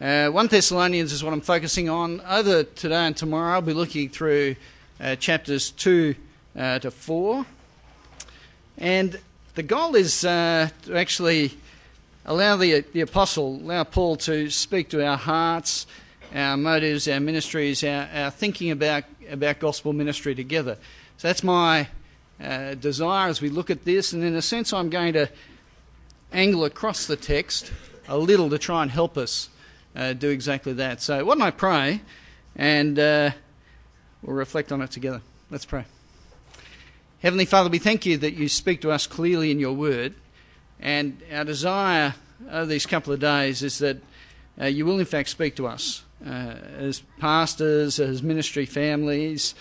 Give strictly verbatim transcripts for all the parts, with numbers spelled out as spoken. Uh, First Thessalonians is what I'm focusing on. Over today and tomorrow, I'll be looking through uh, chapters two uh, to four. And the goal is uh, to actually allow the, the Apostle, allow Paul to speak to our hearts, our motives, our ministries, our, our thinking about, about gospel ministry together. So that's my uh, desire as we look at this. And in a sense, I'm going to angle across the text a little to try and help us Uh, do exactly that. So why don't I pray, and uh, we'll reflect on it together. Let's pray. Heavenly Father, we thank you that you speak to us clearly in your word, and our desire over these couple of days is that uh, you will in fact speak to us uh, as pastors, as ministry families,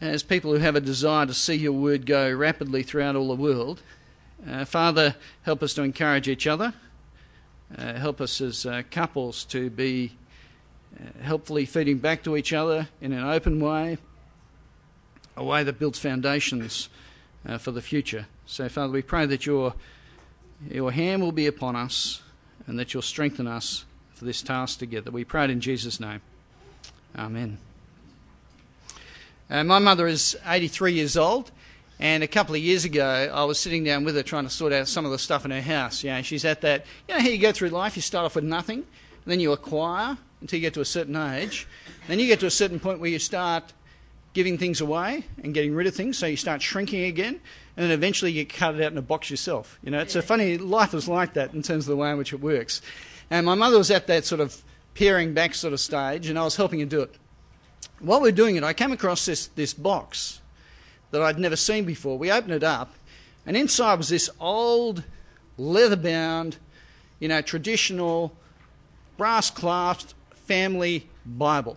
as people who have a desire to see your word go rapidly throughout all the world. Uh, Father, help us to encourage each other. Uh, help us as uh, couples to be uh, helpfully feeding back to each other in an open way, a way that builds foundations uh, for the future. So, Father, we pray that your your hand will be upon us and that you'll strengthen us for this task together. We pray it in Jesus' name. Amen. Uh, my mother is eighty-three years old. And a couple of years ago, I was sitting down with her trying to sort out some of the stuff in her house. You know, she's at that, you know, how you go through life, you start off with nothing, and then you acquire until you get to a certain age. Then you get to a certain point where you start giving things away and getting rid of things, so you start shrinking again, and then eventually you cut it out in a box yourself. You know, it's a funny, life is like that in terms of the way in which it works. And my mother was at that sort of paring back sort of stage, and I was helping her do it. While we were doing it, I came across this this box that I'd never seen before. We opened it up, and inside was this old, leather-bound, you know, traditional, brass-clasped family Bible.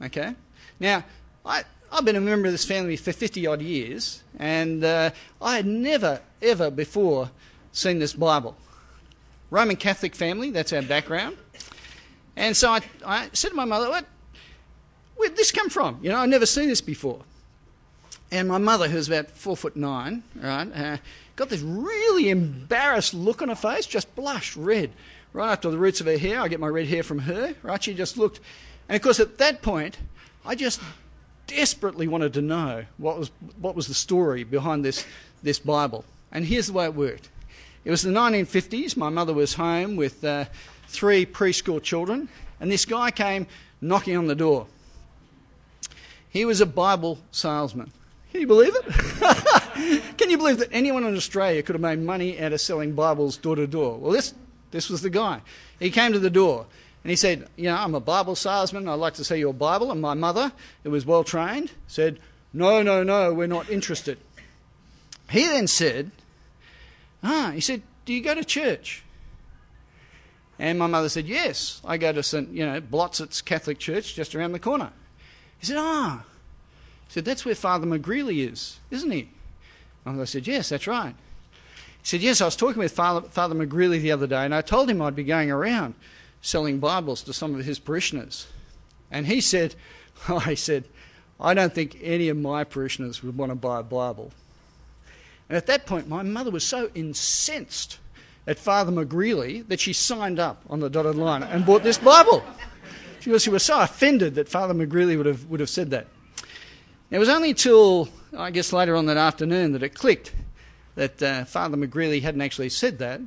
Okay? Now, I, I've been a member of this family for fifty-odd years, and uh, I had never, ever before seen this Bible. Roman Catholic family, that's our background. And so I, I said to my mother, "What? Where'd this come from? You know, I've never seen this before." And my mother, who's about four foot nine, right, uh, got this really embarrassed look on her face, just blushed red, right up to the roots of her hair. I get my red hair from her, right? She just looked. And, of course, at that point, I just desperately wanted to know what was what was the story behind this, this Bible. And here's the way it worked. It was the nineteen fifties. My mother was home with uh, three preschool children, and this guy came knocking on the door. He was a Bible salesman. Can you believe it? Can you believe that anyone in Australia could have made money out of selling Bibles door to door? Well, this this was the guy. He came to the door and he said, "You know, I'm a Bible salesman. I'd like to sell you a Bible." And my mother, who was well trained, said, "No, no, no, we're not interested." He then said, "Ah," he said, "do you go to church?" And my mother said, "Yes, I go to Saint you know Blotzitz Catholic Church just around the corner." He said, "Ah." He said, "That's where Father McGreely is, isn't he?" And I said, "Yes, that's right." He said, "Yes, I was talking with Father, Father McGreely the other day, and I told him I'd be going around selling Bibles to some of his parishioners." And he said, oh, he said, "I don't think any of my parishioners would want to buy a Bible." And at that point, my mother was so incensed at Father McGreely that she signed up on the dotted line and bought this Bible. She was, she was so offended that Father McGreely would have would have said that. It was only till, I guess, later on that afternoon that it clicked that uh, Father McGreely hadn't actually said that,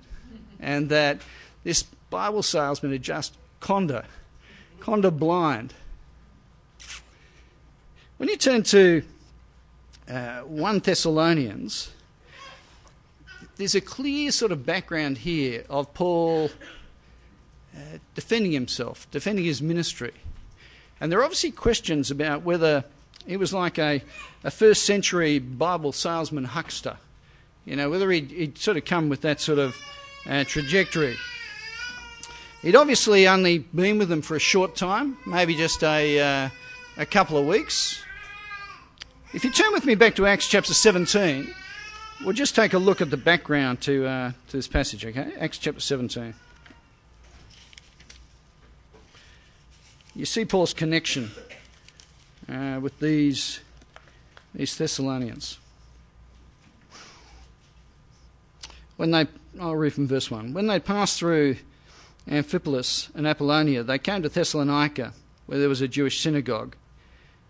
and that this Bible salesman had just conned her, conned her blind. When you turn to uh, First Thessalonians, there's a clear sort of background here of Paul uh, defending himself, defending his ministry. And there are obviously questions about whether he was like a, a first-century Bible salesman huckster, you know, whether he'd, he'd sort of come with that sort of uh, trajectory. He'd obviously only been with them for a short time, maybe just a, uh, a couple of weeks. If you turn with me back to Acts chapter seventeen, we'll just take a look at the background to, uh, to this passage, okay? Acts chapter seventeen. You see Paul's connection Uh, with these, these Thessalonians. When they, I'll read from verse one. When they passed through Amphipolis, and Apollonia, they came to Thessalonica, where there was a Jewish synagogue.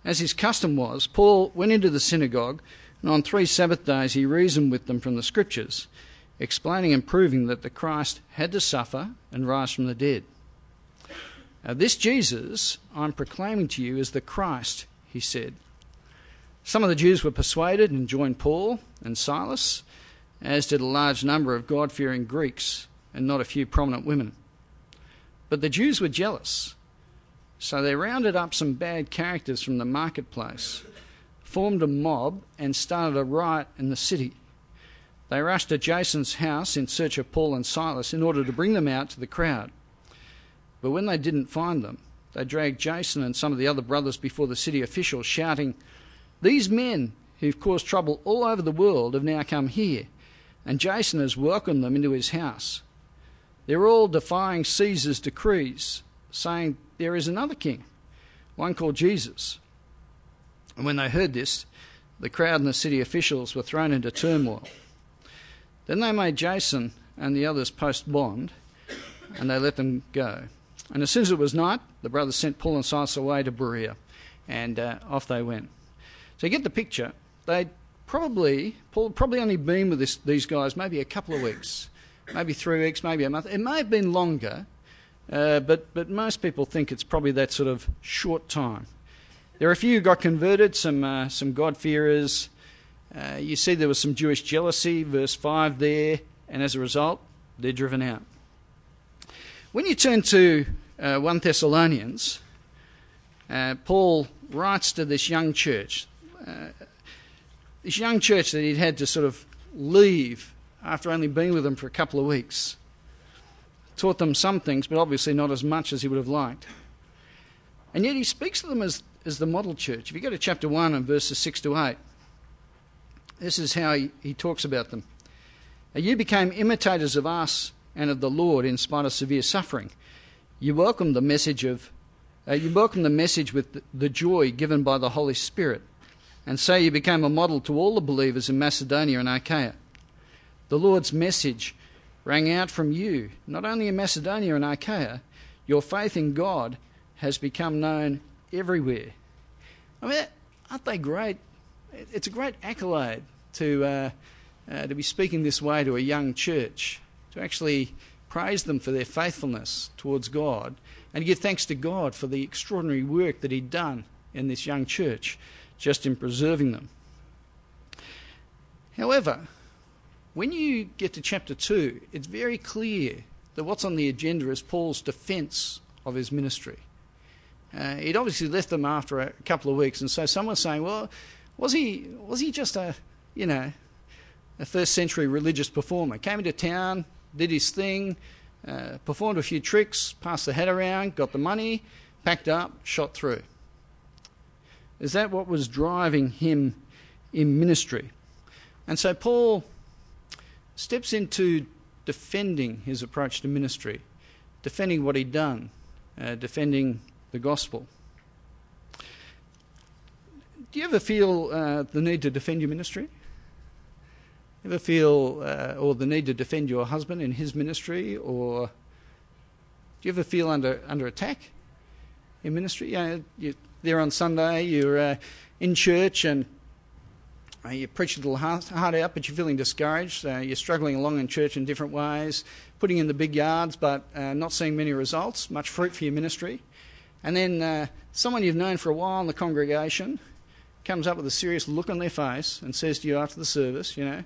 As his custom was, Paul went into the synagogue, and on three Sabbath days he reasoned with them from the Scriptures, explaining and proving that the Christ had to suffer and rise from the dead. Now, this Jesus I'm proclaiming to you is the Christ, he said. Some of the Jews were persuaded and joined Paul and Silas, as did a large number of God-fearing Greeks and not a few prominent women. But the Jews were jealous, so they rounded up some bad characters from the marketplace, formed a mob and started a riot in the city. They rushed to Jason's house in search of Paul and Silas in order to bring them out to the crowd. But when they didn't find them, they dragged Jason and some of the other brothers before the city officials, shouting, "These men who've caused trouble all over the world have now come here, and Jason has welcomed them into his house. They're all defying Caesar's decrees, saying there is another king, one called Jesus." And when they heard this, the crowd and the city officials were thrown into turmoil. Then they made Jason and the others post bond, and they let them go. And as soon as it was night, the brothers sent Paul and Silas away to Berea, and uh, off they went. So you get the picture. They'd probably, Paul probably only been with this, these guys maybe a couple of weeks, maybe three weeks, maybe a month. It may have been longer, uh, but, but most people think it's probably that sort of short time. There are a few who got converted, some, uh, some God-fearers. Uh, you see there was some Jewish jealousy, verse five there, and as a result, they're driven out. When you turn to uh, First Thessalonians, uh, Paul writes to this young church, uh, this young church that he'd had to sort of leave after only being with them for a couple of weeks. Taught them some things, but obviously not as much as he would have liked. And yet he speaks to them as, as the model church. If you go to chapter one and verses six to eight, this is how he, he talks about them. "You became imitators of us and of the Lord in spite of severe suffering. You welcomed the message of, uh, you welcomed the message with the, the joy given by the Holy Spirit, and so you became a model to all the believers in Macedonia and Achaia. The Lord's message rang out from you, not only in Macedonia and Achaia. Your faith in God has become known everywhere." I mean, aren't they great? It's a great accolade to uh, uh, to be speaking this way to a young church, to actually praise them for their faithfulness towards God and give thanks to God for the extraordinary work that he'd done in this young church, just in preserving them. However, when you get to chapter two, it's very clear that what's on the agenda is Paul's defence of his ministry. Uh, he'd obviously left them after a couple of weeks, and so someone's saying, well, was he was he just a, you know, a first century religious performer? Came into town, did his thing, uh, performed a few tricks, passed the hat around, got the money, packed up, shot through. Is that what was driving him in ministry? And so Paul steps into defending his approach to ministry, defending what he'd done, uh, defending the gospel. Do you ever feel uh, the need to defend your ministry? Ever feel uh, or the need to defend your husband in his ministry? Or do you ever feel under under attack in ministry? You know, you're there on Sunday, you're uh, in church, and uh, you preach a little hard, hard out, but you're feeling discouraged. Uh, you're struggling along in church in different ways, putting in the big yards, but uh, not seeing many results, much fruit for your ministry. And then uh, someone you've known for a while in the congregation comes up with a serious look on their face and says to you after the service, you know,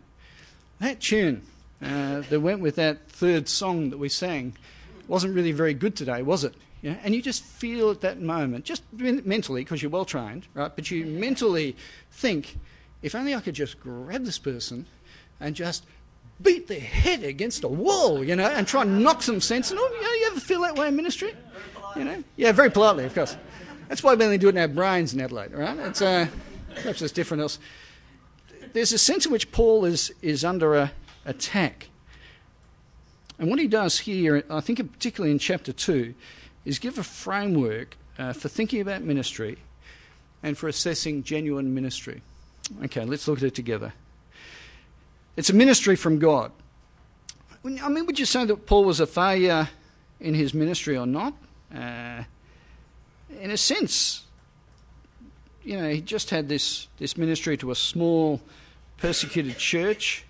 "That tune uh, that went with that third song that we sang wasn't really very good today, was it?" You know, and you just feel at that moment, just mentally, because you're well-trained, right? But you mentally think, if only I could just grab this person and just beat their head against a wall, you know, and try and knock some sense. And all. You know, you ever feel that way in ministry? You know, yeah, very politely, of course. That's why we only do it in our brains in Adelaide, right? It's uh, perhaps it's different else. There's a sense in which Paul is, is under a, attack. And what he does here, I think particularly in chapter two, is give a framework uh, for thinking about ministry and for assessing genuine ministry. Okay, let's look at it together. It's a ministry from God. I mean, would you say that Paul was a failure in his ministry or not. Uh, in a sense, you know, he just had this, this ministry to a small persecuted church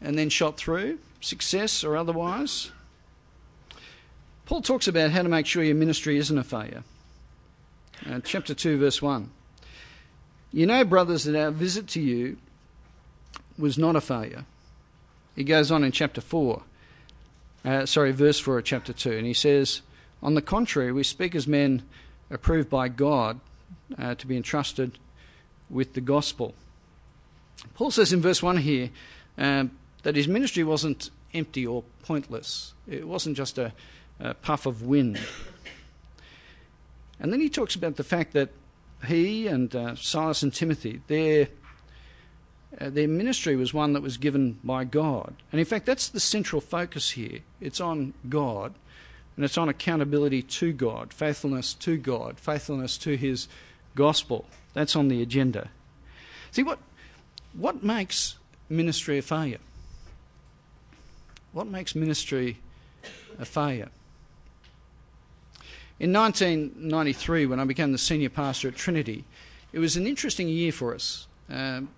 and then shot through, success or otherwise. Paul talks about how to make sure your ministry isn't a failure. Uh, chapter two, verse one. You know, brothers, that our visit to you was not a failure. He goes on in chapter four, uh, sorry, verse four of chapter two, and he says, on the contrary, we speak as men approved by God uh, to be entrusted with the gospel. Paul says in verse one here um, that his ministry wasn't empty or pointless. It wasn't just a, a puff of wind. And then he talks about the fact that he and uh, Silas and Timothy, their, uh, their ministry was one that was given by God. And in fact, that's the central focus here. It's on God, and it's on accountability to God, faithfulness to God, faithfulness to his gospel. That's on the agenda. See, what, what makes ministry a failure? What makes ministry a failure? In nineteen ninety-three, when I became the senior pastor at Trinity, it was an interesting year for us. Um,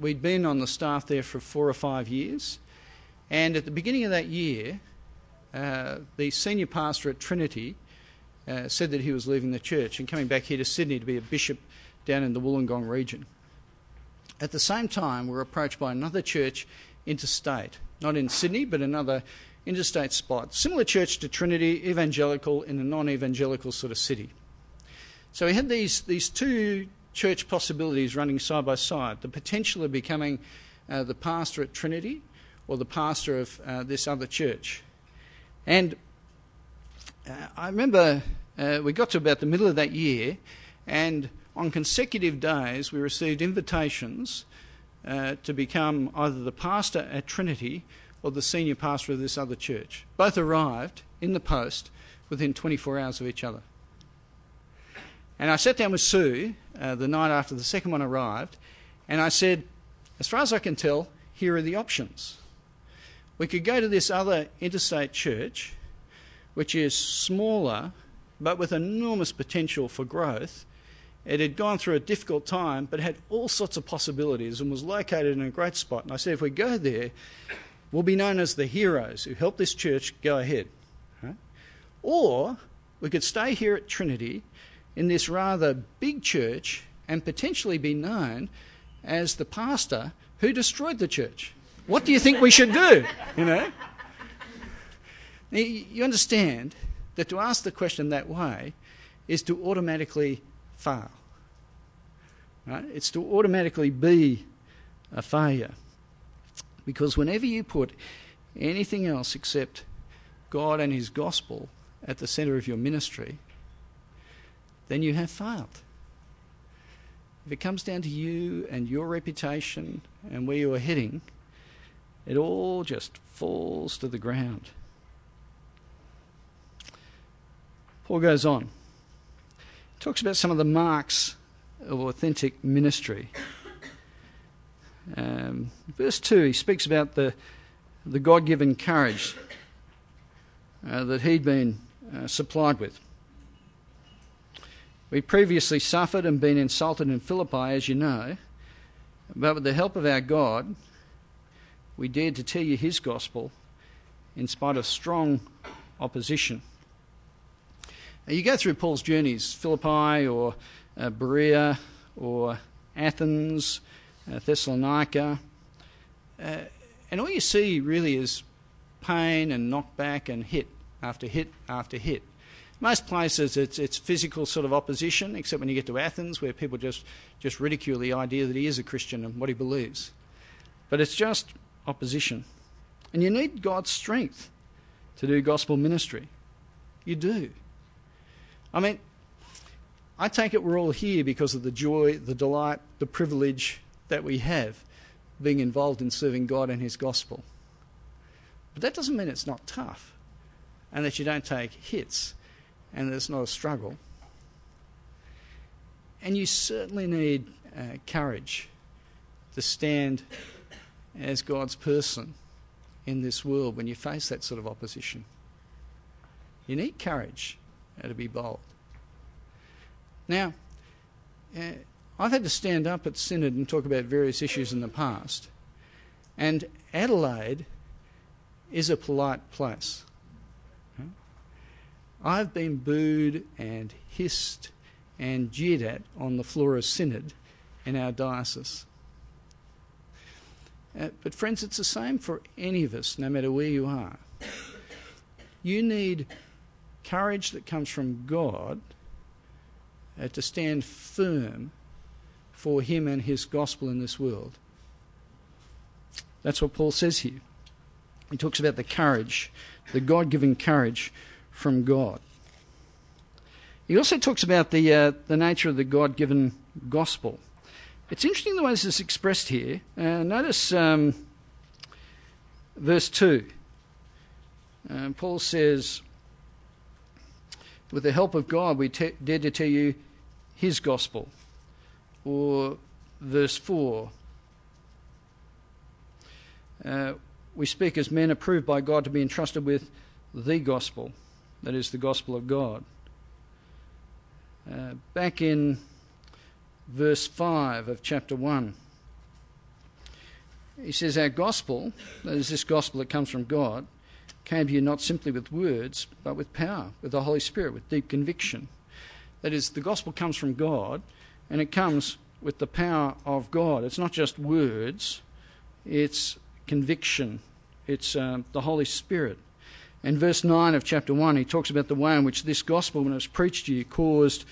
we'd been on the staff there for four or five years, and at the beginning of that year, uh, the senior pastor at Trinity uh, said that he was leaving the church and coming back here to Sydney to be a bishop down in the Wollongong region. At the same time, we were approached by another church interstate, not in Sydney, but another interstate spot. Similar church to Trinity, evangelical in a non-evangelical sort of city. So we had these, these two church possibilities running side by side, the potential of becoming uh, the pastor at Trinity or the pastor of uh, this other church. And uh, I remember uh, we got to about the middle of that year, and on consecutive days we received invitations uh, to become either the pastor at Trinity or the senior pastor of this other church. Both arrived in the post within twenty-four hours of each other. And I sat down with Sue uh, the night after the second one arrived, and I said, as far as I can tell, here are the options. We could go to this other interstate church, which is smaller, but with enormous potential for growth. It had gone through a difficult time, but had all sorts of possibilities and was located in a great spot. And I said, if we go there, we'll be known as the heroes who helped this church go ahead. Right? Or we could stay here at Trinity in this rather big church and potentially be known as the pastor who destroyed the church. What do you think we should do? You know? Now, you understand that to ask the question that way is to automatically fail. Right? It's to automatically be a failure. Because whenever you put anything else except God and his gospel at the centre of your ministry, then you have failed. If it comes down to you and your reputation and where you are heading, it all just falls to the ground. Paul goes on. He talks about some of the marks of authentic ministry. Um, verse two, he speaks about the the God-given courage uh, that he'd been uh, supplied with. We previously suffered and been insulted in Philippi, as you know, but with the help of our God, we dared to tell you his gospel in spite of strong opposition. Now, you go through Paul's journeys, Philippi or uh, Berea or Athens, Uh, Thessalonica, uh, and all you see really is pain and knockback and hit after hit after hit. Most places it's it's physical sort of opposition, except when you get to Athens, where people just, just ridicule the idea that he is a Christian and what he believes. But it's just opposition. And you need God's strength to do gospel ministry. You do. I mean, I take it we're all here because of the joy, the delight, the privilege that we have being involved in serving God and his gospel. But that doesn't mean it's not tough, and that you don't take hits, and that it's not a struggle. And you certainly need uh, courage to stand as God's person in this world when you face that sort of opposition. You need courage uh, to be bold. Now, uh, I've had to stand up at Synod and talk about various issues in the past. And Adelaide is a polite place. Okay? I've been booed and hissed and jeered at on the floor of Synod in our diocese. Uh, but friends, it's the same for any of us, no matter where you are. You need courage that comes from God uh, to stand firm for him and his gospel in this world. That's what Paul says here. He talks about the courage, the God-given courage from God. He also talks about the uh, the nature of the God-given gospel. It's interesting the way this is expressed here. Uh, notice um, verse two. Uh, Paul says, with the help of God, we te- dare to tell you his gospel. Or verse four. Uh, we speak as men approved by God to be entrusted with the gospel. That is the gospel of God. Uh, back in verse five of chapter one. He says, our gospel, that is this gospel that comes from God, came to you not simply with words, but with power, with the Holy Spirit, with deep conviction. That is, the gospel comes from God, and it comes with the power of God. It's not just words, it's conviction. It's um, the Holy Spirit. In verse nine of chapter one, he talks about the way in which this gospel, when it was preached to you, caused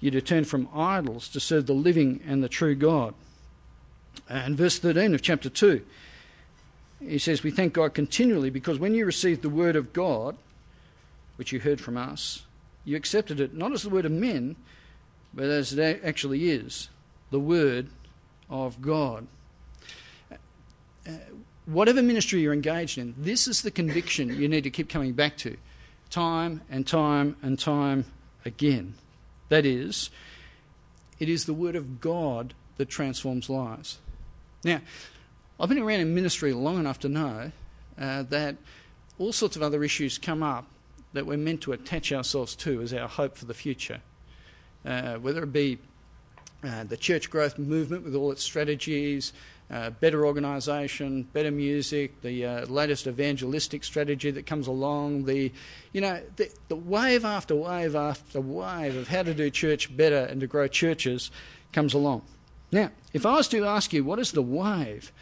you to turn from idols to serve the living and the true God. And verse thirteen of chapter two, he says, we thank God continually because when you received the word of God, which you heard from us, you accepted it not as the word of men, but as it actually is, the word of God. Uh, whatever ministry you're engaged in, this is the conviction you need to keep coming back to, time and time and time again. That is, it is the word of God that transforms lives. Now, I've been around in ministry long enough to know uh, that all sorts of other issues come up that we're meant to attach ourselves to as our hope for the future, uh, whether it be uh, the church growth movement with all its strategies, uh, better organisation, better music, the uh, latest evangelistic strategy that comes along, the you know the, the wave after wave after wave of how to do church better and to grow churches comes along. Now, if I was to ask you, what is the wave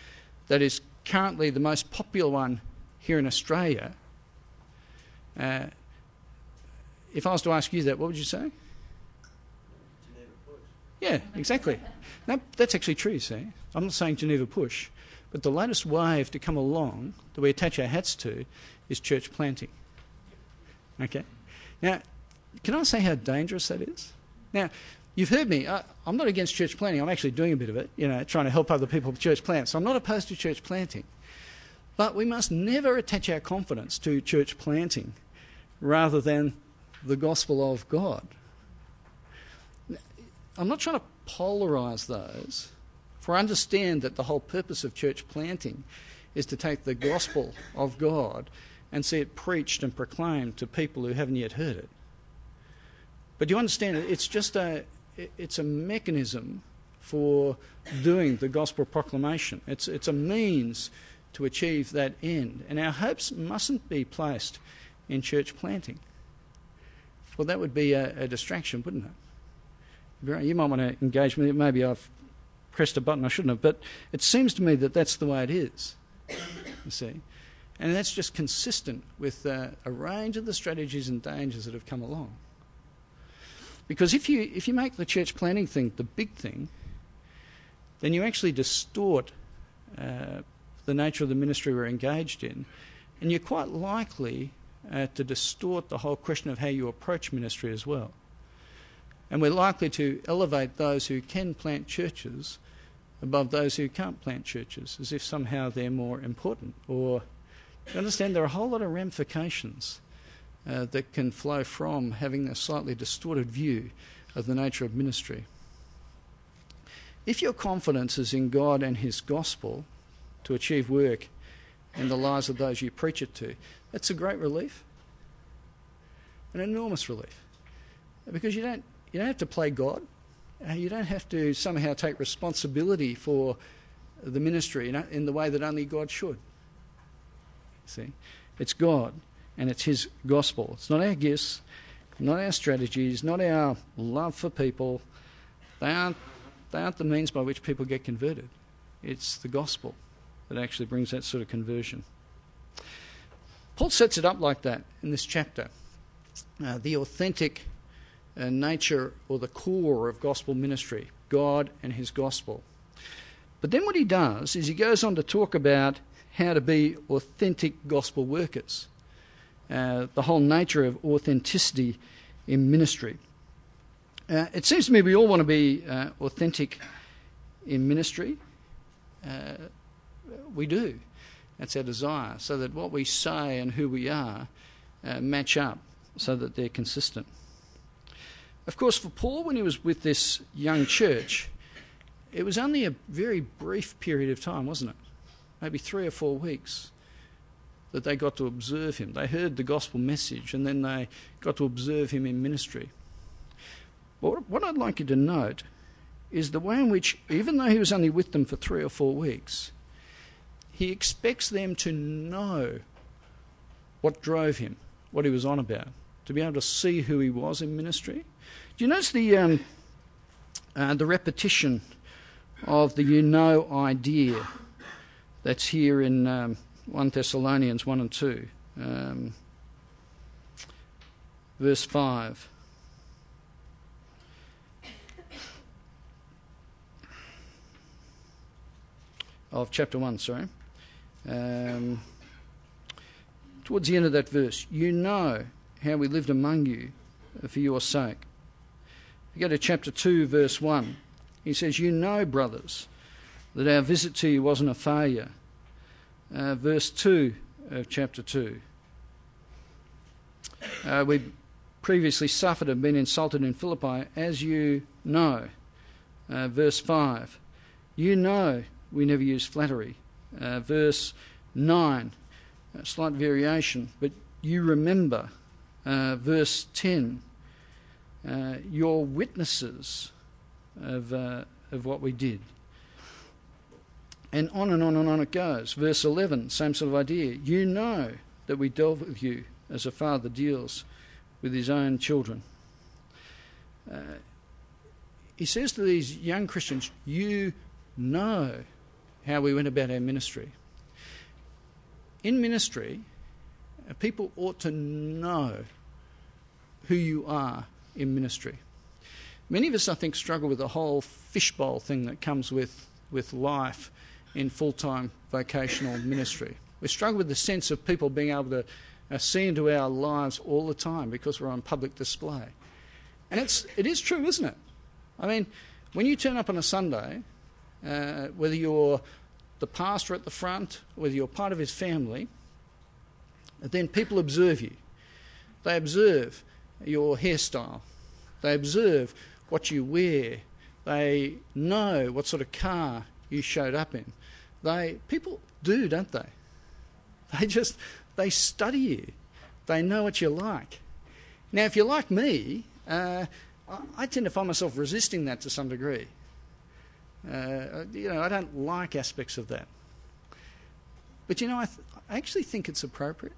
that is currently the most popular one here in Australia? Uh, if I was to ask you that, what would you say? Geneva Push. Yeah, exactly. No, that's actually true, you see. I'm not saying Geneva Push, but the latest wave to come along that we attach our hats to is church planting. Okay. Now, can I say how dangerous that is? Now, you've heard me. I, I'm not against church planting. I'm actually doing a bit of it, you know, trying to help other people church plant. So I'm not opposed to church planting. But we must never attach our confidence to church planting rather than the gospel of God. I'm not trying to polarise those, for I understand that the whole purpose of church planting is to take the gospel of God and see it preached and proclaimed to people who haven't yet heard it. But do you understand, it's just a... It's a mechanism for doing the gospel proclamation. It's it's a means to achieve that end. And our hopes mustn't be placed in church planting. Well, that would be a, a distraction, wouldn't it? You might want to engage with it. Maybe I've pressed a button I shouldn't have. But it seems to me that that's the way it is, you see. And that's just consistent with uh, a range of the strategies and dangers that have come along. Because if you if you make the church planning thing the big thing, then you actually distort uh, the nature of the ministry we're engaged in, and you're quite likely uh, to distort the whole question of how you approach ministry as well. And we're likely to elevate those who can plant churches above those who can't plant churches, as if somehow they're more important. Or, you understand, there are a whole lot of ramifications Uh, that can flow from having a slightly distorted view of the nature of ministry. If your confidence is in God and his gospel to achieve work in the lives of those you preach it to, that's a great relief. an enormous relief, because you don't you don't have to play God, you don't have to somehow take responsibility for the ministry in, in the way that only God should. See, it's God and it's His gospel. It's not our gifts, not our strategies, not our love for people. They aren't they aren't the means by which people get converted. It's the gospel that actually brings that sort of conversion. Paul sets it up like that in this chapter. Uh, the authentic uh, nature or the core of gospel ministry, God and His gospel. But then what he does is he goes on to talk about how to be authentic gospel workers, uh, the whole nature of authenticity in ministry. Uh, it seems to me we all want to be uh, authentic in ministry. Uh, we do. That's our desire, so that what we say and who we are uh, match up, so that they're consistent. Of course, for Paul, when he was with this young church, it was only a very brief period of time, wasn't it? Maybe three or four weeks that they got to observe him. They heard the gospel message and then they got to observe him in ministry. But what I'd like you to note is the way in which, even though he was only with them for three or four weeks, he expects them to know what drove him, what he was on about, to be able to see who he was in ministry. Do you notice the um, uh, the repetition of the "you know" idea that's here in um, First Thessalonians one and two, um, verse five. Of chapter one, sorry. Um, towards the end of that verse, you know how we lived among you for your sake. If you go to chapter two, verse one, he says, you know, brothers, that our visit to you wasn't a failure. Uh, verse two of chapter two. Uh, we previously suffered and been insulted in Philippi, as you know. Uh, verse five. You know we never used flattery. Uh, verse nine, a slight variation, but you remember. Uh, verse ten, uh, you're witnesses of uh, of what we did. And on and on and on it goes. Verse eleven, same sort of idea. You know that we dealt with you as a father deals with his own children. Uh, he says to these young Christians, you know how we went about our ministry. In ministry, people ought to know who you are in ministry. Many of us, I think, struggle with the whole fishbowl thing that comes with, with life in full-time vocational ministry. We struggle with the sense of people being able to uh, see into our lives all the time because we're on public display. And it's, it is true, isn't it? I mean, when you turn up on a Sunday, uh, whether you're the pastor at the front, whether you're part of his family, then people observe you. They observe your hairstyle. They observe what you wear. They know what sort of car you showed up in. They people do, don't they? They just, they study you. They know what you're like. Now, if you're like me, uh, I, I tend to find myself resisting that to some degree. Uh, you know, I don't like aspects of that. But, you know, I, th- I actually think it's appropriate.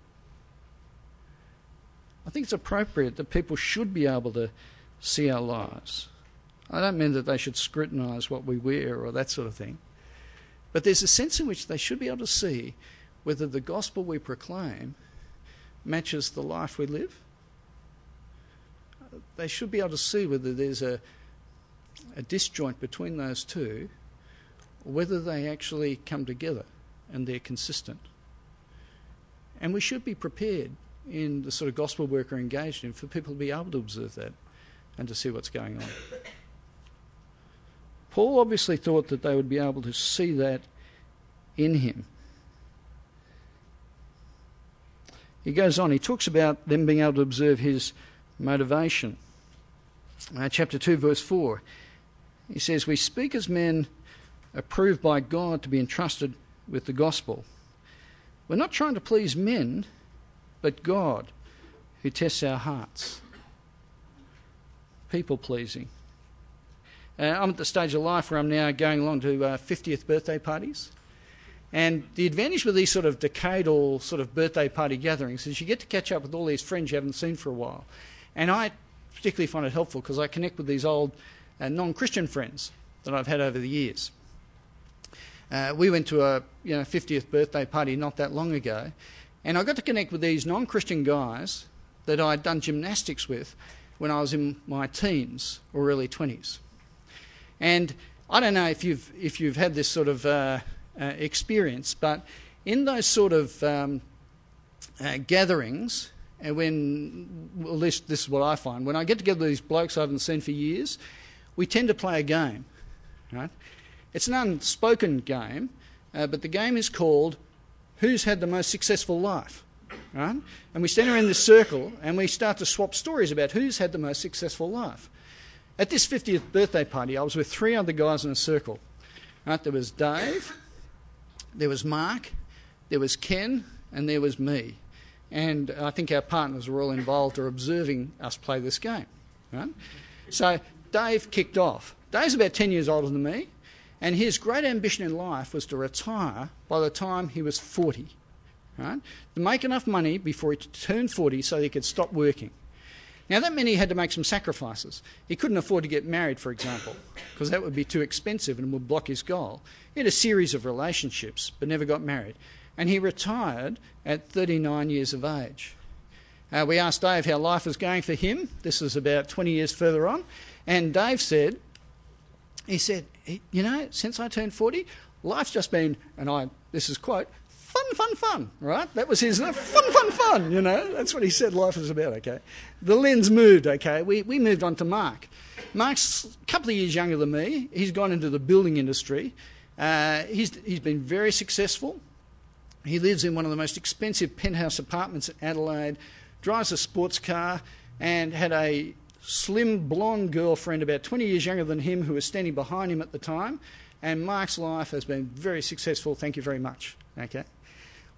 I think it's appropriate that people should be able to see our lives. I don't mean that they should scrutinise what we wear or that sort of thing. But there's a sense in which they should be able to see whether the gospel we proclaim matches the life we live. They should be able to see whether there's a, a disjoint between those two, or whether they actually come together and they're consistent. And we should be prepared in the sort of gospel work we're engaged in for people to be able to observe that and to see what's going on. Paul obviously thought that they would be able to see that in him. He goes on, he talks about them being able to observe his motivation. Uh, chapter two, verse four, he says, we speak as men approved by God to be entrusted with the gospel. We're not trying to please men, but God, who tests our hearts. People-pleasing. Uh, I'm at the stage of life where I'm now going along to uh, fiftieth birthday parties. And the advantage with these sort of decadal sort of birthday party gatherings is you get to catch up with all these friends you haven't seen for a while. And I particularly find it helpful because I connect with these old uh, non-Christian friends that I've had over the years. Uh, we went to a you know fiftieth birthday party not that long ago, and I got to connect with these non-Christian guys that I'd done gymnastics with when I was in my teens or early twenties. And I don't know if you've if you've had this sort of uh, uh, experience, but in those sort of um, uh, gatherings, and when well, at least this is what I find, when I get together with these blokes I haven't seen for years, we tend to play a game, right? It's an unspoken game, uh, but the game is called Who's Had the Most Successful Life? Right? And we stand around this circle and we start to swap stories about who's had the most successful life. At this fiftieth birthday party, I was with three other guys in a circle. Right? There was Dave, there was Mark, there was Ken, and there was me. And I think our partners were all involved or observing us play this game. Right? So Dave kicked off. Dave's about ten years older than me. And his great ambition in life was to retire by the time he was forty, right? To make enough money before he turned forty so he could stop working. Now, that meant he had to make some sacrifices. He couldn't afford to get married, for example, because that would be too expensive and would block his goal. He had a series of relationships but never got married. And he retired at thirty-nine years of age. Uh, we asked Dave how life was going for him. This was about twenty years further on. And Dave said, he said, you know, since I turned forty, life's just been, and I, this is quote, fun, fun, fun, right? That was his, fun, fun, fun, you know. That's what he said life was about, okay. The lens moved, okay. We we moved on to Mark. Mark's a couple of years younger than me. He's gone into the building industry. Uh, he's he's been very successful. He lives in one of the most expensive penthouse apartments in Adelaide, drives a sports car, and had a slim blonde girlfriend about twenty years younger than him who was standing behind him at the time, and Mark's life has been very successful, thank you very much. Okay,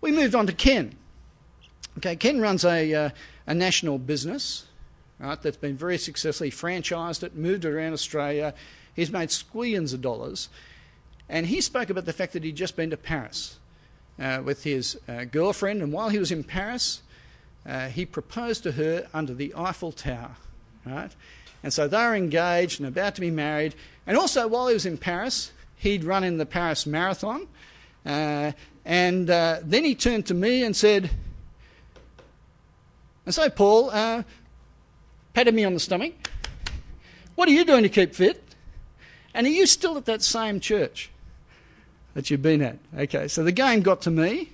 we moved on to Ken. Okay, Ken runs a uh, a national business, right, that's been very successful. He franchised it, moved it around Australia, he's made squillions of dollars, and he spoke about the fact that he'd just been to Paris uh, with his uh, girlfriend, and while he was in Paris, uh, he proposed to her under the Eiffel Tower. Right? And so they were engaged and about to be married. And also, while he was in Paris, he'd run in the Paris Marathon. Uh, and uh, then he turned to me and said, and so Paul uh, patted me on the stomach. What are you doing to keep fit? And are you still at that same church that you've been at? Okay, so the game got to me,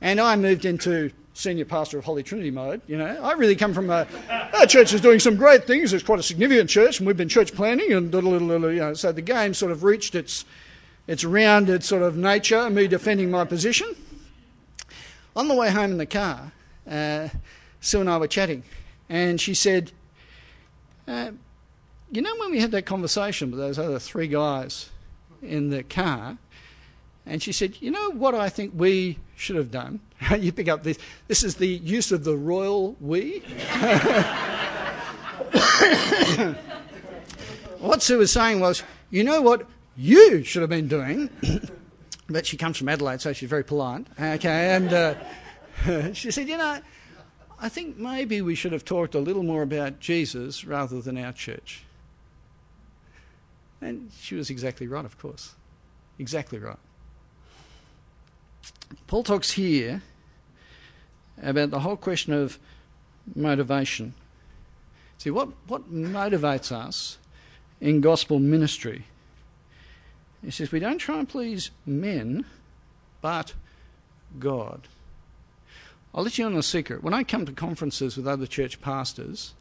and I moved into senior pastor of Holy Trinity mode, you know. I really come from a, our church is doing some great things. It's quite a significant church, and we've been church planning and little, little, little, you know. So the game sort of reached its its rounded sort of nature, me defending my position. On the way home in the car, uh, Sue and I were chatting, and she said, uh, you know, when we had that conversation with those other three guys in the car, and she said, you know what I think we should have done? You pick up this. This is the use of the royal we. What Sue was saying was, you know what you should have been doing? But she comes from Adelaide, so she's very polite. Okay, and uh, she said, you know, I think maybe we should have talked a little more about Jesus rather than our church. And she was exactly right, of course. Exactly right. Paul talks here about the whole question of motivation. See, what, what motivates us in gospel ministry? He says, we don't try and please men, but God. I'll let you in on a secret. When I come to conferences with other church pastors,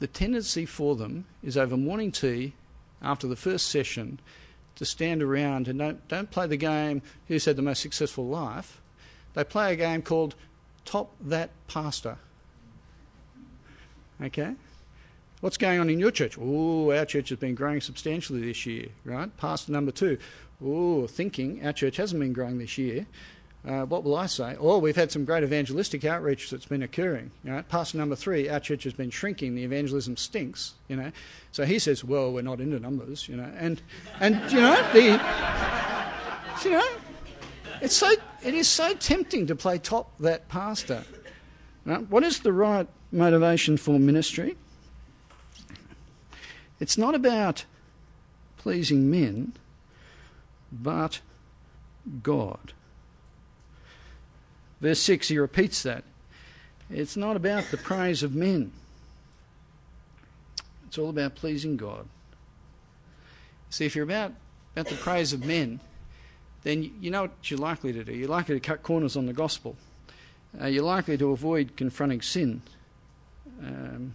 the tendency for them is over morning tea after the first session to stand around and don't, don't play the game who's had the most successful life. They play a game called Top That Pastor. Okay? What's going on in your church? Oh, our church has been growing substantially this year, right? Pastor number two. Oh, thinking our church hasn't been growing this year. Uh, what will I say? Or we've had some great evangelistic outreach that's been occurring. You know, past number three, our church has been shrinking. The evangelism stinks. You know, so he says, "Well, we're not into numbers." You know, and and you know the, you know, it's so it is so tempting to play top that pastor. You know, what is the right motivation for ministry? It's not about pleasing men, but God. Verse six, he repeats that. It's not about the praise of men. It's all about pleasing God. See, if you're about, about the praise of men, then you, you know what you're likely to do. You're likely to cut corners on the gospel. Uh, you're likely to avoid confronting sin, um,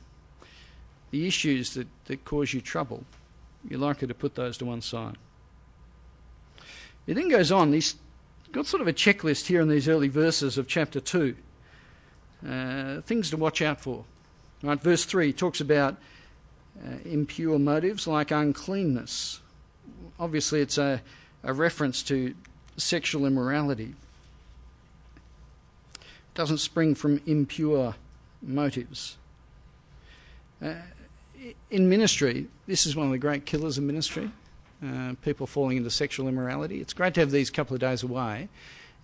the issues that, that cause you trouble. You're likely to put those to one side. It then goes on, these got sort of a checklist here in these early verses of chapter two. Uh, things to watch out for. Right, verse three talks about uh, impure motives like uncleanness. Obviously, it's a, a reference to sexual immorality. It doesn't spring from impure motives. Uh, in ministry, this is one of the great killers of ministry. Uh, people falling into sexual immorality. It's great to have these couple of days away.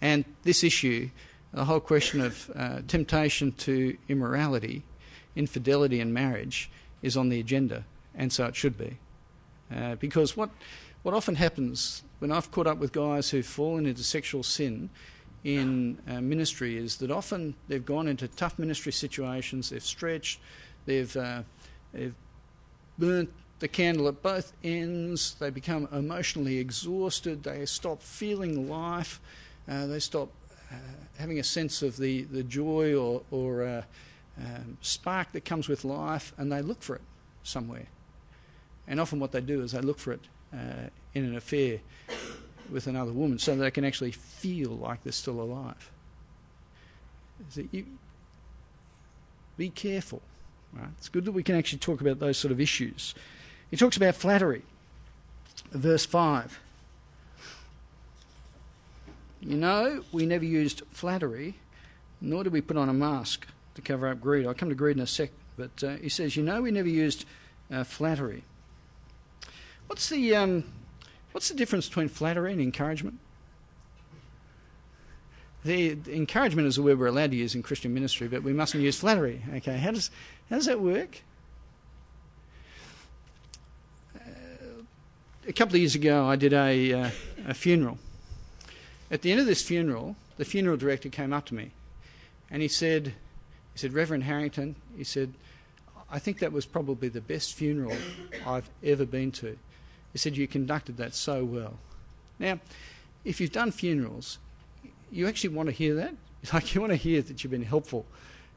And this issue, the whole question of uh, temptation to immorality, infidelity in marriage, is on the agenda, and so it should be. Uh, because what, what often happens when I've caught up with guys who've fallen into sexual sin in uh, ministry is that often they've gone into tough ministry situations, they've stretched, they've, uh, they've burnt the candle at both ends, they become emotionally exhausted, they stop feeling life, uh, they stop uh, having a sense of the, the joy or, or uh, um, spark that comes with life, and they look for it somewhere. And often what they do is they look for it uh, in an affair with another woman so they can actually feel like they're still alive. So you, be careful. Right? It's good that we can actually talk about those sort of issues. He talks about flattery, verse five. You know, we never used flattery, nor did we put on a mask to cover up greed. I'll come to greed in a sec, but uh, he says, you know, we never used uh, flattery. What's the um, what's the difference between flattery and encouragement? The encouragement is a word we're allowed to use in Christian ministry, but we mustn't use flattery. Okay, how does how does that work? A couple of years ago, I did a, uh, a funeral. At the end of this funeral, the funeral director came up to me, and he said, "He said, Reverend Harrington, he said, I think that was probably the best funeral I've ever been to. He said, you conducted that so well." Now, if you've done funerals, you actually want to hear that. Like, you want to hear that you've been helpful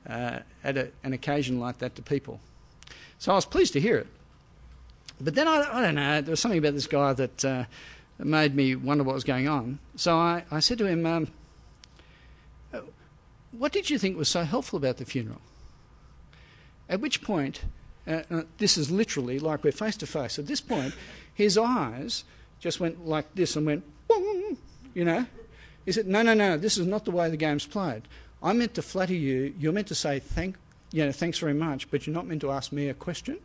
uh, at a, an occasion like that to people. So I was pleased to hear it. But then, I, I don't know, there was something about this guy that uh, made me wonder what was going on. So I, I said to him, um, what did you think was so helpful about the funeral? At which point, uh, this is literally like we're face to face. At this point, his eyes just went like this and went, you know. He said, no, no, no, this is not the way the game's played. I meant to flatter you. You're meant to say, thank, you know, thanks very much, but you're not meant to ask me a question.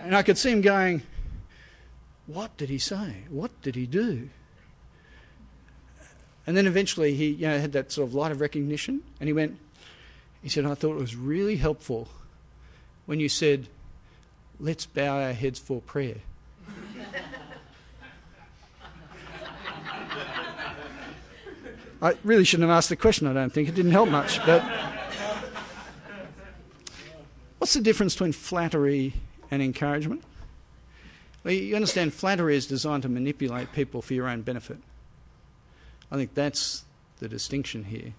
And I could see him going, what did he say? What did he do? And then eventually he you know, had that sort of light of recognition, and he went, he said, I thought it was really helpful when you said, let's bow our heads for prayer. I really shouldn't have asked the question, I don't think. It didn't help much. But what's the difference between flattery and encouragement? Well, you understand flattery is designed to manipulate people for your own benefit. I think that's the distinction here.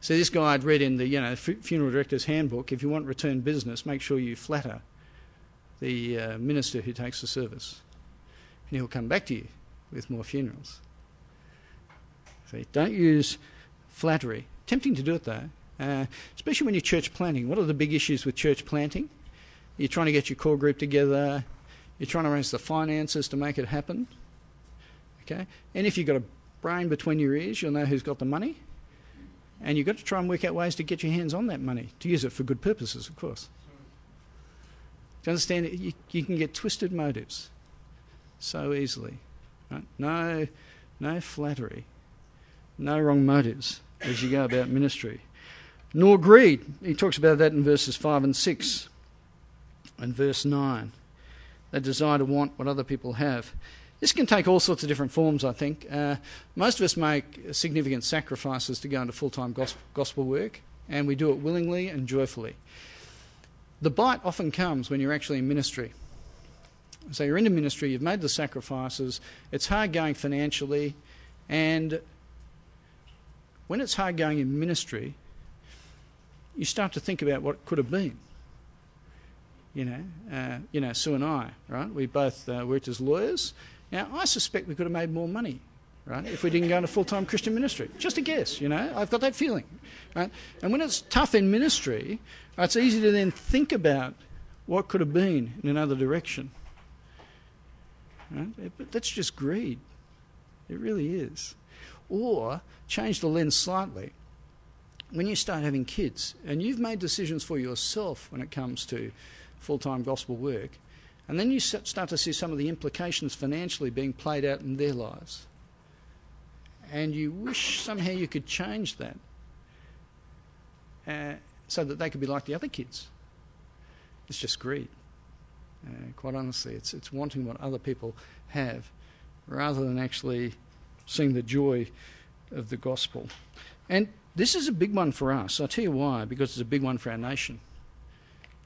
So this guy I'd read in the you know funeral director's handbook, if you want return business, make sure you flatter the uh, minister who takes the service. And he'll come back to you with more funerals. So don't use flattery. Tempting to do it, though, uh, especially when you're church planting. What are the big issues with church planting? You're trying to get your core group together. You're trying to arrange the finances to make it happen. Okay? And if you've got a brain between your ears, you'll know who's got the money And you've got to try and work out ways to get your hands on that money, to use it for good purposes, of course. Do you understand? You, you can get twisted motives so easily. Right? No, no flattery, no wrong motives as you go about ministry. Nor greed. He talks about that in verses five and six and verse nine. They desire to want what other people have. This can take all sorts of different forms, I think. Uh, most of us make significant sacrifices to go into full-time gospel, gospel work, and we do it willingly and joyfully. The bite often comes when you're actually in ministry. So you're into ministry, you've made the sacrifices, it's hard going financially, and when it's hard going in ministry, you start to think about what it could have been. You know, uh, you know, Sue and I, right? We both uh, worked as lawyers. Now, I suspect we could have made more money, right, if we didn't go into full-time Christian ministry. Just a guess, you know. I've got that feeling, right? And when it's tough in ministry, right, it's easy to then think about what could have been in another direction. Right? But that's just greed. It really is. Or change the lens slightly. When you start having kids and you've made decisions for yourself when it comes to full-time gospel work, and then you start to see some of the implications financially being played out in their lives, and you wish somehow you could change that uh, so that they could be like the other kids. It's just greed. Uh, quite honestly, it's, it's wanting what other people have rather than actually seeing the joy of the gospel. And this is a big one for us. I'll tell you why, because it's a big one for our nation.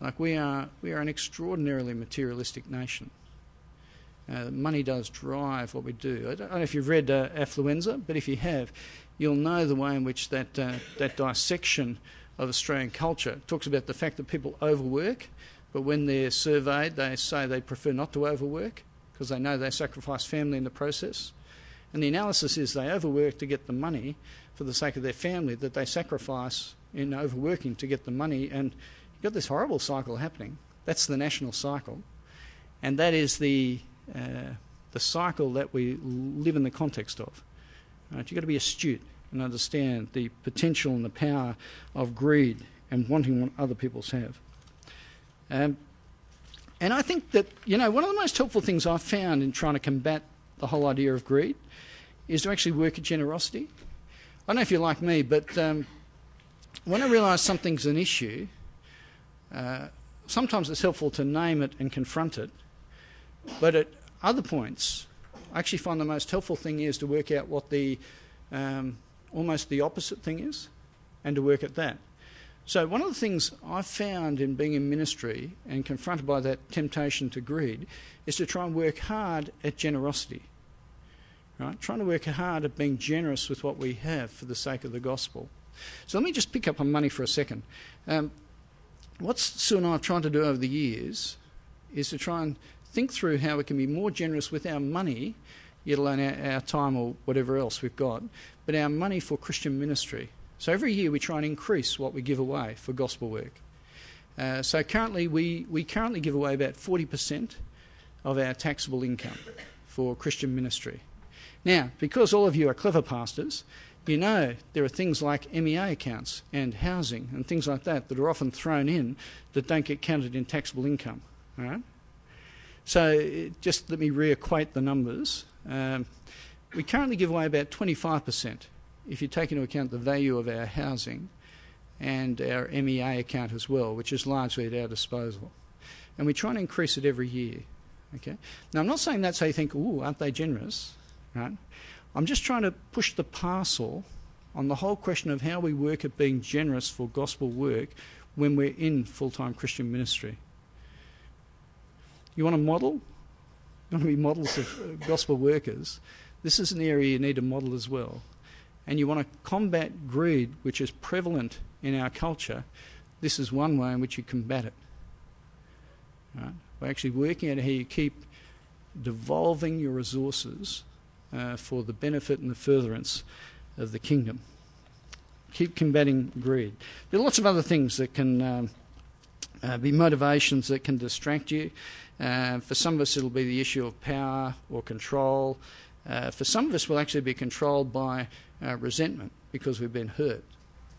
Like we are, we are an extraordinarily materialistic nation. Uh, money does drive what we do. I don't know if you've read uh, Affluenza, but if you have, you'll know the way in which that uh, that dissection of Australian culture talks about the fact that people overwork, but when they're surveyed, they say they prefer not to overwork because they know they sacrifice family in the process. And the analysis is they overwork to get the money for the sake of their family that they sacrifice in overworking to get the money. And you've got this horrible cycle happening. That's the national cycle. And that is the uh, the cycle that we live in the context of. Right? You've got to be astute and understand the potential and the power of greed and wanting what other people's have. Um, and I think that, you know, one of the most helpful things I've found in trying to combat the whole idea of greed is to actually work at generosity. I don't know if you're like me, but um, when I realise something's an issue, uh, sometimes it's helpful to name it and confront it. But at other points, I actually find the most helpful thing is to work out what the um, almost the opposite thing is and to work at that. So one of the things I've found in being in ministry and confronted by that temptation to greed is to try and work hard at generosity, right? Trying to work hard at being generous with what we have for the sake of the gospel. So let me just pick up on money for a second. Um, what Sue and I have tried to do over the years is to try and think through how we can be more generous with our money, let alone our, our time or whatever else we've got, but our money for Christian ministry. So every year we try and increase what we give away for gospel work. Uh, so currently we, we currently give away about forty percent of our taxable income for Christian ministry. Now, because all of you are clever pastors, you know there are things like M E A accounts and housing and things like that that are often thrown in that don't get counted in taxable income. All right? So just let me re-equate the numbers. Um, we currently give away about twenty-five percent. If you take into account the value of our housing and our M E A account as well, which is largely at our disposal. And we try and increase it every year. Okay. Now, I'm not saying that so you think, ooh, aren't they generous? Right? I'm just trying to push the parcel on the whole question of how we work at being generous for gospel work when we're in full-time Christian ministry. You want to model? You want to be models of gospel workers? This is an area you need to model as well. And you want to combat greed, which is prevalent in our culture, this is one way in which you combat it. Right? By actually working out how you keep devolving your resources uh, for the benefit and the furtherance of the kingdom. Keep combating greed. There are lots of other things that can um, uh, be motivations that can distract you. Uh, for some of us, it'll be the issue of power or control. Uh, for some of us, we'll actually be controlled by Uh, resentment because we've been hurt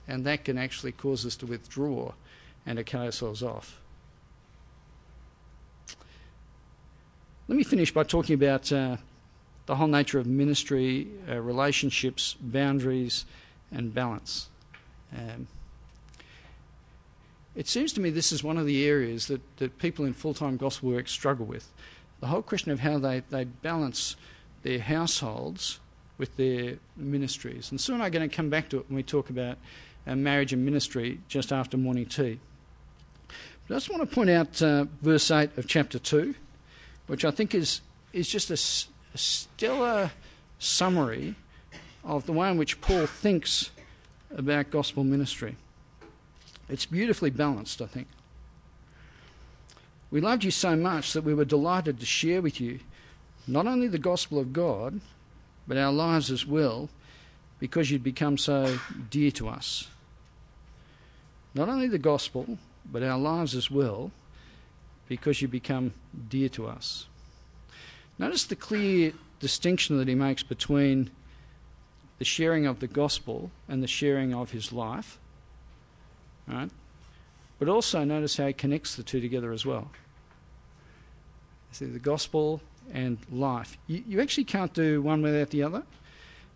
and that can actually cause us to withdraw and to cut ourselves off. Let me finish by talking about uh, the whole nature of ministry, uh, relationships, boundaries, and balance. Um, it seems to me this is one of the areas that, that people in full-time gospel work struggle with. The whole question of how they, they balance their households with their ministries. And soon I'm going to come back to it when we talk about uh, marriage and ministry just after morning tea. But I just want to point out uh, verse eight of chapter two, which I think is, is just a, a stellar summary of the way in which Paul thinks about gospel ministry. It's beautifully balanced, I think. We loved you so much that we were delighted to share with you not only the gospel of God, but our lives as well, because you'd become so dear to us. Not only the gospel, but our lives as well, because you become dear to us. Notice the clear distinction that he makes between the sharing of the gospel and the sharing of his life, right? But also notice how he connects the two together as well. See, the gospel and life. You, you actually can't do one without the other.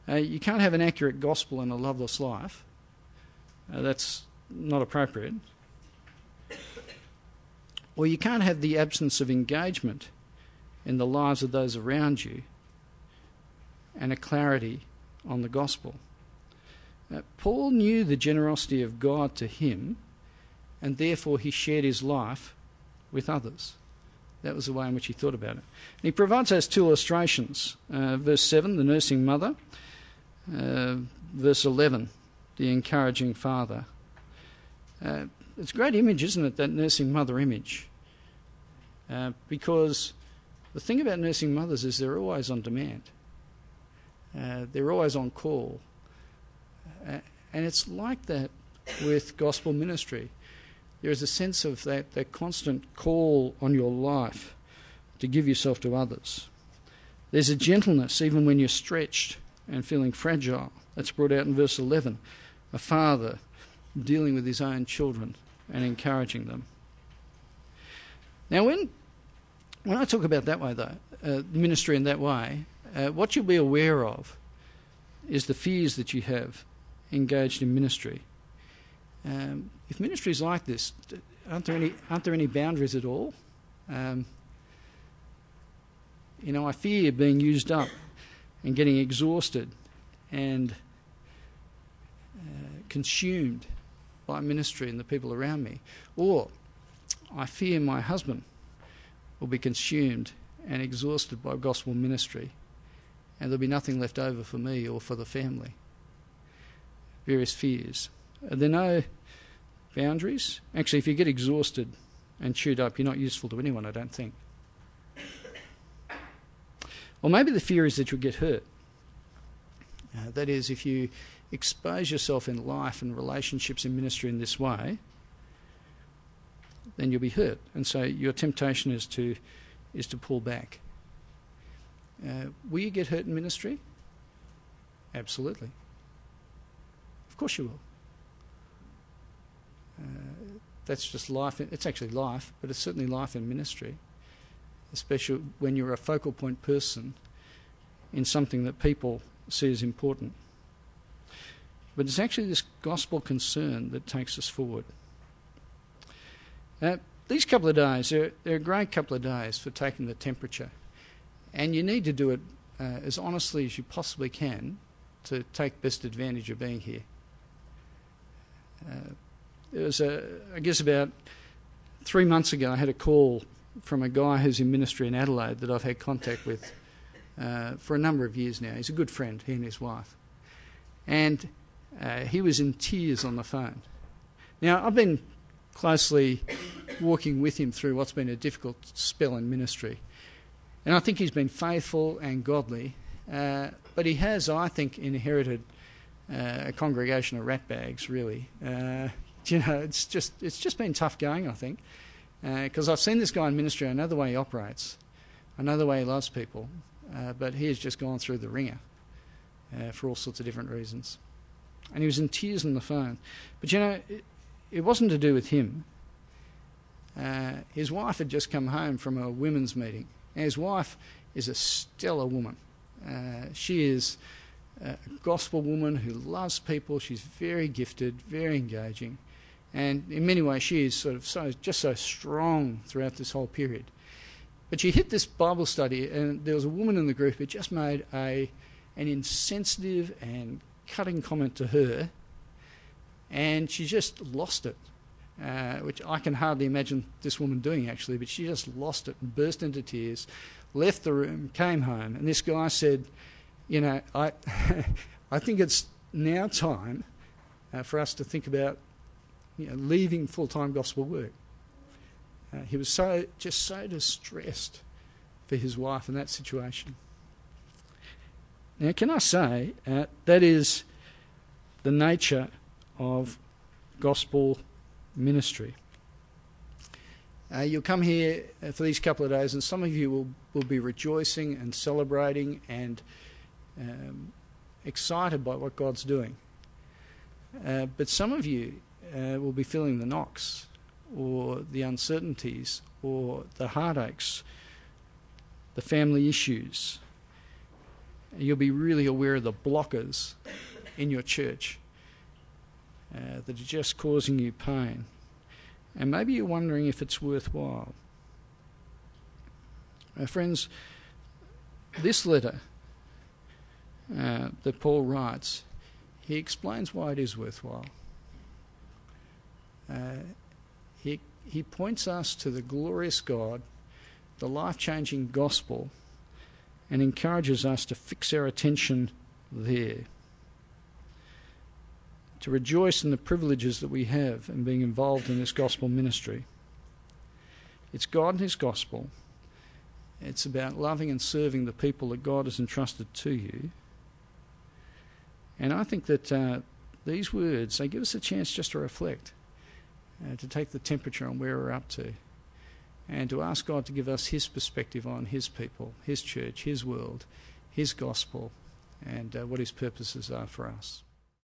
Uh, you can't have an accurate gospel and a loveless life. Uh, that's not appropriate. Or you can't have the absence of engagement in the lives of those around you and a clarity on the gospel. Uh, Paul knew the generosity of God to him, and therefore he shared his life with others. That was the way in which he thought about it. And he provides those two illustrations. Uh, verse seven, the nursing mother. Uh, verse eleven, the encouraging father. Uh, It's a great image, isn't it, that nursing mother image? Uh, because the thing about nursing mothers is they're always on demand. Uh, they're always on call. Uh, and it's like that with gospel ministry. There is a sense of that, that constant call on your life to give yourself to others. There's a gentleness even when you're stretched and feeling fragile. That's brought out in verse eleven. A father dealing with his own children and encouraging them. Now, when when I talk about that way, though, uh, ministry in that way, uh, what you'll be aware of is the fears that you have engaged in ministry. Um, if ministry is like this, aren't there any aren't there any boundaries at all? Um, you know, I fear being used up and getting exhausted and uh, consumed by ministry and the people around me. Or I fear my husband will be consumed and exhausted by gospel ministry, and there'll be nothing left over for me or for the family. Various fears. Are there no boundaries? Actually, if you get exhausted and chewed up, you're not useful to anyone, I don't think. Or maybe the fear is that you'll get hurt. Uh, that is, if you expose yourself in life and relationships in ministry in this way, then you'll be hurt. And so your temptation is to is to pull back. Uh, will you get hurt in ministry? Absolutely. Of course you will. Uh, that's just life. It's actually life, but it's certainly life in ministry, especially when you're a focal point person in something that people see as important. But it's actually this gospel concern that takes us forward. Uh, these couple of days, they're, they're a great couple of days for taking the temperature. And you need to do it uh, as honestly as you possibly can to take best advantage of being here. Uh, it was, a, I guess, about three months ago, I had a call from a guy who's in ministry in Adelaide that I've had contact with uh, for a number of years now. He's a good friend, he and his wife. And Uh, he was in tears on the phone. Now, I've been closely walking with him through what's been a difficult spell in ministry. And I think he's been faithful and godly. Uh, but he has, I think, inherited uh, a congregation of ratbags, really. Uh, you know, it's just it's just been tough going, I think. Because uh, I've seen this guy in ministry. I know the way he operates. I know the way he loves people. Uh, but he has just gone through the ringer uh, for all sorts of different reasons. and he was in tears on the phone. But, you know, it, it wasn't to do with him. Uh, his wife had just come home from a women's meeting. And his wife is a stellar woman. Uh, she is a gospel woman who loves people. She's very gifted, very engaging. And in many ways, she is sort of so just so strong throughout this whole period. But she hit this Bible study, and there was a woman in the group who just made a an insensitive and cutting comment to her, and she just lost it, uh, which I can hardly imagine this woman doing, actually, but she just lost it and burst into tears, left the room, came home, and this guy said, you know, I, I think it's now time uh, for us to think about, you know, leaving full-time gospel work. Uh, he was so just so distressed for his wife in that situation. Now, can I say uh, that is the nature of gospel ministry. Uh, you'll come here for these couple of days, and some of you will, will be rejoicing and celebrating and um, excited by what God's doing. Uh, but some of you uh, will be feeling the knocks or the uncertainties or the heartaches, the family issues. You'll be really aware of the blockers in your church uh, that are just causing you pain. And maybe you're wondering if it's worthwhile. Uh, friends, this letter uh, that Paul writes, he explains why it is worthwhile. Uh, he, he points us to the glorious God, the life-changing gospel, and encourages us to fix our attention there, to rejoice in the privileges that we have in being involved in this gospel ministry. It's God and his gospel. It's about loving and serving the people that God has entrusted to you. And I think that uh, these words, they give us a chance just to reflect, uh, to take the temperature on where we're up to, and to ask God to give us his perspective on his people, his church, his world, his gospel, and uh, what his purposes are for us.